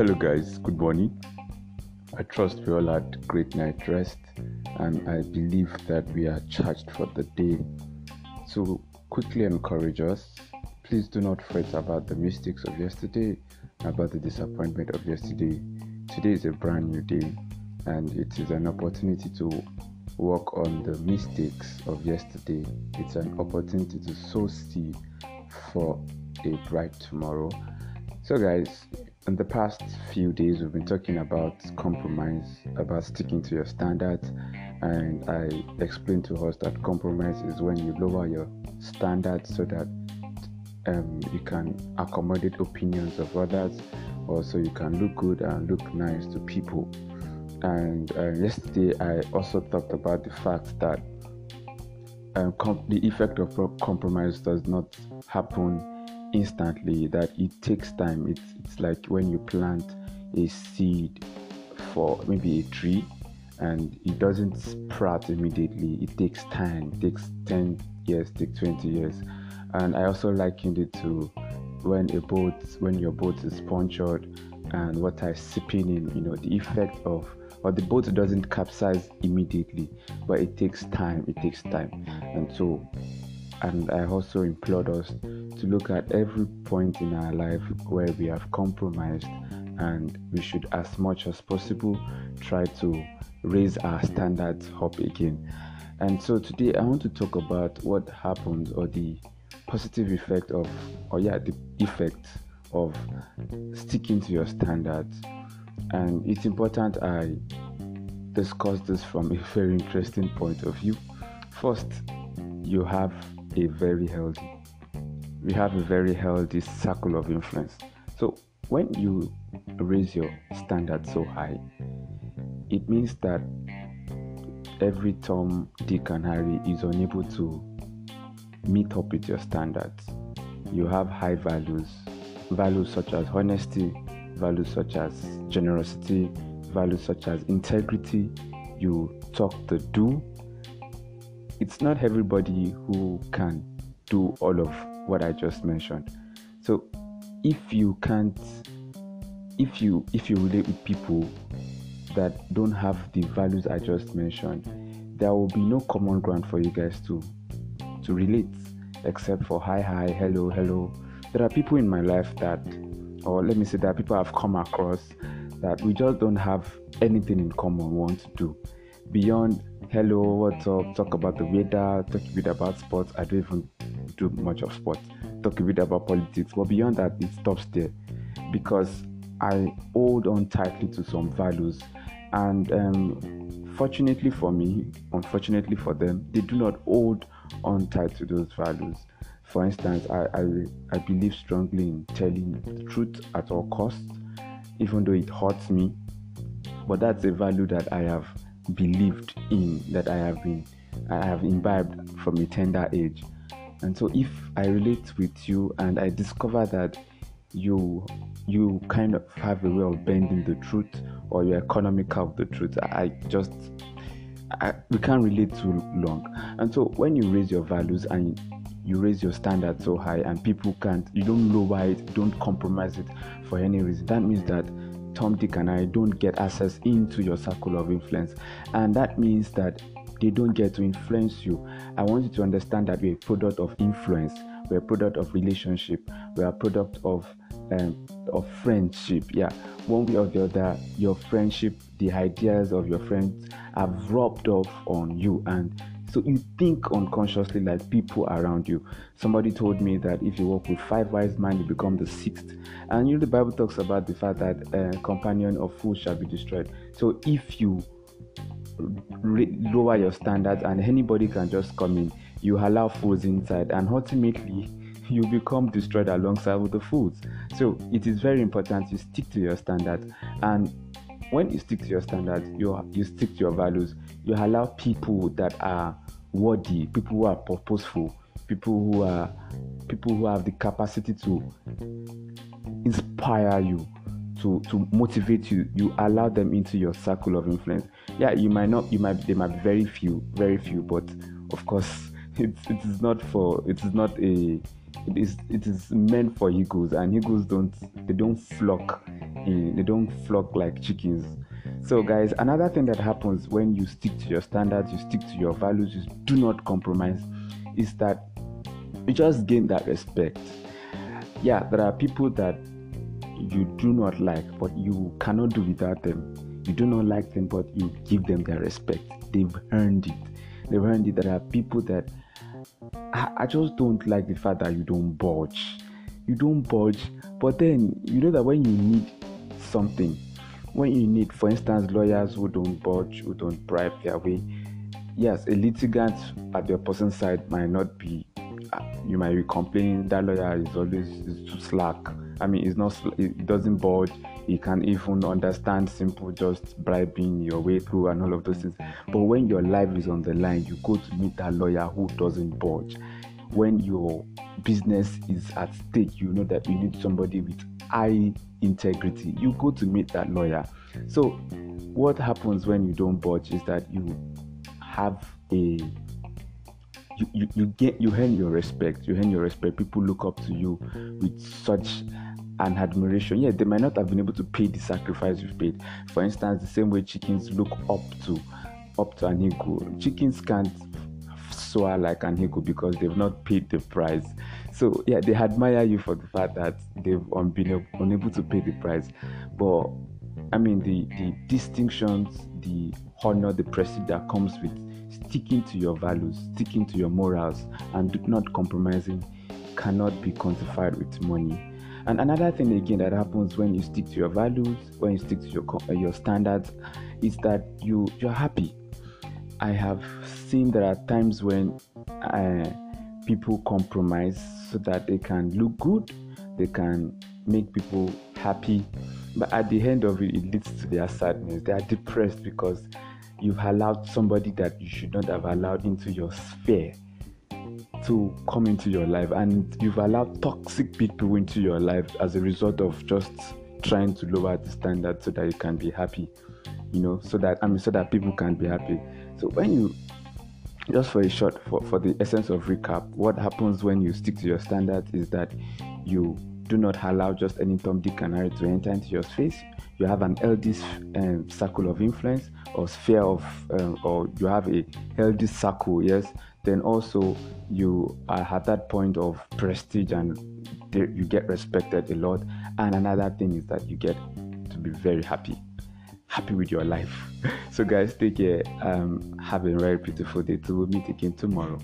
Hello guys, good morning. I trust we all had great night rest, and I believe that we are charged for the day. So quickly encourage us. Please do not fret about the mistakes of yesterday, about the disappointment of yesterday. Today is a brand new day, and it is an opportunity to work on the mistakes of yesterday. It's an opportunity to sow seed for a bright tomorrow. So guys, in the past few days we've been talking about compromise, about sticking to your standards, and I explained to us that compromise is when you lower your standards so that you can accommodate opinions of others, or so you can look good and look nice to people. And yesterday I also talked about the fact that the effect of compromise does not happen instantly, that it takes time. It's like when you plant a seed for maybe a tree, and it doesn't sprout immediately. It takes time. It takes 10 years, takes 20 years. And I also likened it to when your boat is punctured and water is seeping in, the effect of, or the boat doesn't capsize immediately, but it takes time. And I also implored us to look at every point in our life where we have compromised, and we should, as much as possible, try to raise our standards up again. And so today I want to talk about what happens, or the effect of sticking to your standards. And it's important I discuss this from a very interesting point of view. First, we have a very healthy circle of influence. So when you raise your standards so high, it means that every Tom, Dick and Harry is unable to meet up with your standards. You have high values such as honesty, values such as generosity, values such as integrity. You talk the do. It's not everybody who can do all of what I just mentioned. So if you relate with people that don't have the values I just mentioned, there will be no common ground for you guys to relate, except for hi, hello. There are people in my life there are people I've come across that we just don't have anything in common we want to do. Beyond hello, what's up, talk about the weather, talk a bit about sports. I don't even do much of sports. Talk a bit about politics. But beyond that, it stops there, because I hold on tightly to some values. And fortunately for me, unfortunately for them, they do not hold on tight to those values. For instance, I believe strongly in telling the truth at all costs, even though it hurts me. But that's a value that I have believed in, that I have imbibed from a tender age. And so if I relate with you and I discover that you kind of have a way of bending the truth, or you're economical of the truth, we can't relate too long. And so when you raise your values and you raise your standards so high, and you don't lower it, don't compromise it for any reason, that means that Tom, Dick and I don't get access into your circle of influence, and that means that they don't get to influence you. I want you to understand that we're a product of influence, we're a product of relationship, we're a product of friendship. Yeah, one way or the other, your friendship, the ideas of your friends have rubbed off on you, and so you think unconsciously like people around you. Somebody told me that if you walk with 5 wise men, you become the 6th. And the Bible talks about the fact that a companion of fools shall be destroyed. So if you lower your standards and anybody can just come in, you allow fools inside, and ultimately you become destroyed alongside with the fools. So it is very important you stick to your standards, and when you stick to your standards, you stick to your values. You allow people that are worthy, people who are purposeful, people who have the capacity to inspire you, to motivate you. You allow them into your circle of influence. Yeah, they might be very few, but of course, it is not It is meant for eagles, and eagles don't flock like chickens. So guys, another thing that happens when you stick to your standards, you stick to your values, you do not compromise, is that you just gain that respect. Yeah, there are people that you do not like, but you cannot do without them. You do not like them, but you give them their respect. They've earned it. There are people that I just don't like the fact that you don't budge, but then you know that when you need something, for instance, lawyers who don't budge, who don't bribe their way, yes, a litigant at the opposite side might not be, you might be complaining that lawyer is too slack. I mean, it doesn't budge, he can even understand simple just bribing your way through and all of those things. But when your life is on the line, you go to meet that lawyer who doesn't budge. When your business is at stake, you know that you need somebody with high integrity. You go to meet that lawyer. So what happens when you don't budge is that you earn your respect. People look up to you with such an admiration. Yeah, they might not have been able to pay the sacrifice you've paid. For instance, the same way chickens look up to an eagle. Chickens can't soar like an eagle because they've not paid the price. So yeah, they admire you for the fact that they've been unable to pay the price. But I mean, the distinctions, the honor, the prestige that comes with sticking to your values, sticking to your morals, and not compromising cannot be quantified with money. And another thing again that happens when you stick to your values, when you stick to your standards, is that you're happy. I have seen there are times when people compromise so that they can look good, they can make people happy, but at the end of it leads to their sadness. They are depressed because you've allowed somebody that you should not have allowed into your sphere to come into your life, and you've allowed toxic people into your life as a result of just trying to lower the standard so that you can be happy, so that people can be happy. So when you, just for the essence of recap, what happens when you stick to your standards is that you do not allow just any Tom, Dick and Harry to enter into your space. You have an healthy circle of influence or sphere of, or you have a healthy circle, yes. Then also you are at that point of prestige and you get respected a lot. And another thing is that you get to be very happy with your life. So guys, take care. Have a very beautiful day. We'll meet again tomorrow.